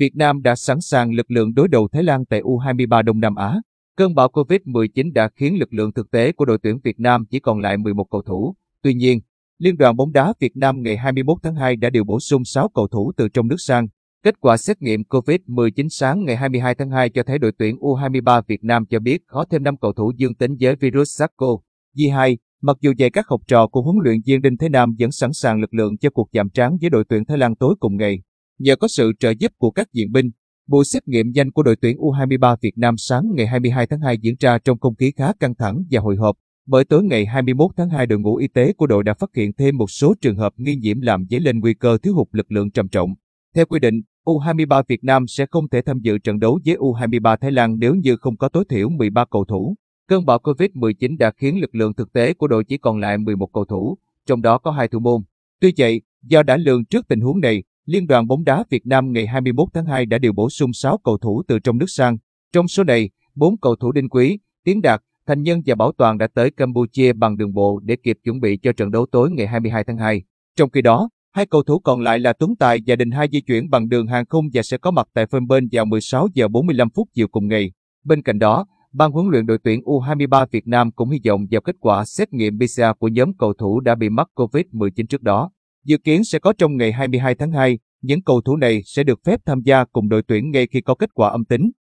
Việt Nam đã sẵn sàng lực lượng đối đầu Thái Lan tại U23 Đông Nam Á. Cơn bão Covid-19 đã khiến lực lượng thực tế của đội tuyển Việt Nam chỉ còn lại 11 cầu thủ. Tuy nhiên, Liên đoàn bóng đá Việt Nam ngày 21 tháng 2 đã điều bổ sung 6 cầu thủ từ trong nước sang. Kết quả xét nghiệm Covid-19 sáng ngày 22 tháng 2 cho thấy đội tuyển U23 Việt Nam cho biết có thêm 5 cầu thủ dương tính với virus SARS-CoV-2. Mặc dù vậy, các học trò của huấn luyện viên Đinh Thế Nam vẫn sẵn sàng lực lượng cho cuộc chạm trán với đội tuyển Thái Lan tối cùng ngày. Nhờ có sự trợ giúp của các viện binh, buổi xét nghiệm nhanh của đội tuyển U23 Việt Nam sáng ngày 22 tháng 2 diễn ra trong không khí khá căng thẳng và hồi hộp. Bởi tối ngày 21 tháng 2, đội ngũ y tế của đội đã phát hiện thêm một số trường hợp nghi nhiễm làm dấy lên nguy cơ thiếu hụt lực lượng trầm trọng. Theo quy định, U23 Việt Nam sẽ không thể tham dự trận đấu với U23 Thái Lan nếu như không có tối thiểu 13 cầu thủ. Cơn bão Covid-19 đã khiến lực lượng thực tế của đội chỉ còn lại 11 cầu thủ, trong đó có 2 thủ môn. Tuy vậy, do đã lường trước tình huống này, Liên đoàn bóng đá Việt Nam ngày 21 tháng 2 đã điều bổ sung 6 cầu thủ từ trong nước sang. Trong số này, 4 cầu thủ Đinh Quý, Tiến Đạt, Thành Nhân và Bảo Toàn đã tới Campuchia bằng đường bộ để kịp chuẩn bị cho trận đấu tối ngày 22 tháng 2. Trong khi đó, 2 cầu thủ còn lại là Tấn Tài và Đình Hai di chuyển bằng đường hàng không và sẽ có mặt tại Phnom Penh vào 16 giờ 45 phút chiều cùng ngày. Bên cạnh đó, ban huấn luyện đội tuyển U23 Việt Nam cũng hy vọng vào kết quả xét nghiệm PCR của nhóm cầu thủ đã bị mắc COVID-19 trước đó. Dự kiến sẽ có trong ngày 22 tháng 2, những cầu thủ này sẽ được phép tham gia cùng đội tuyển ngay khi có kết quả âm tính.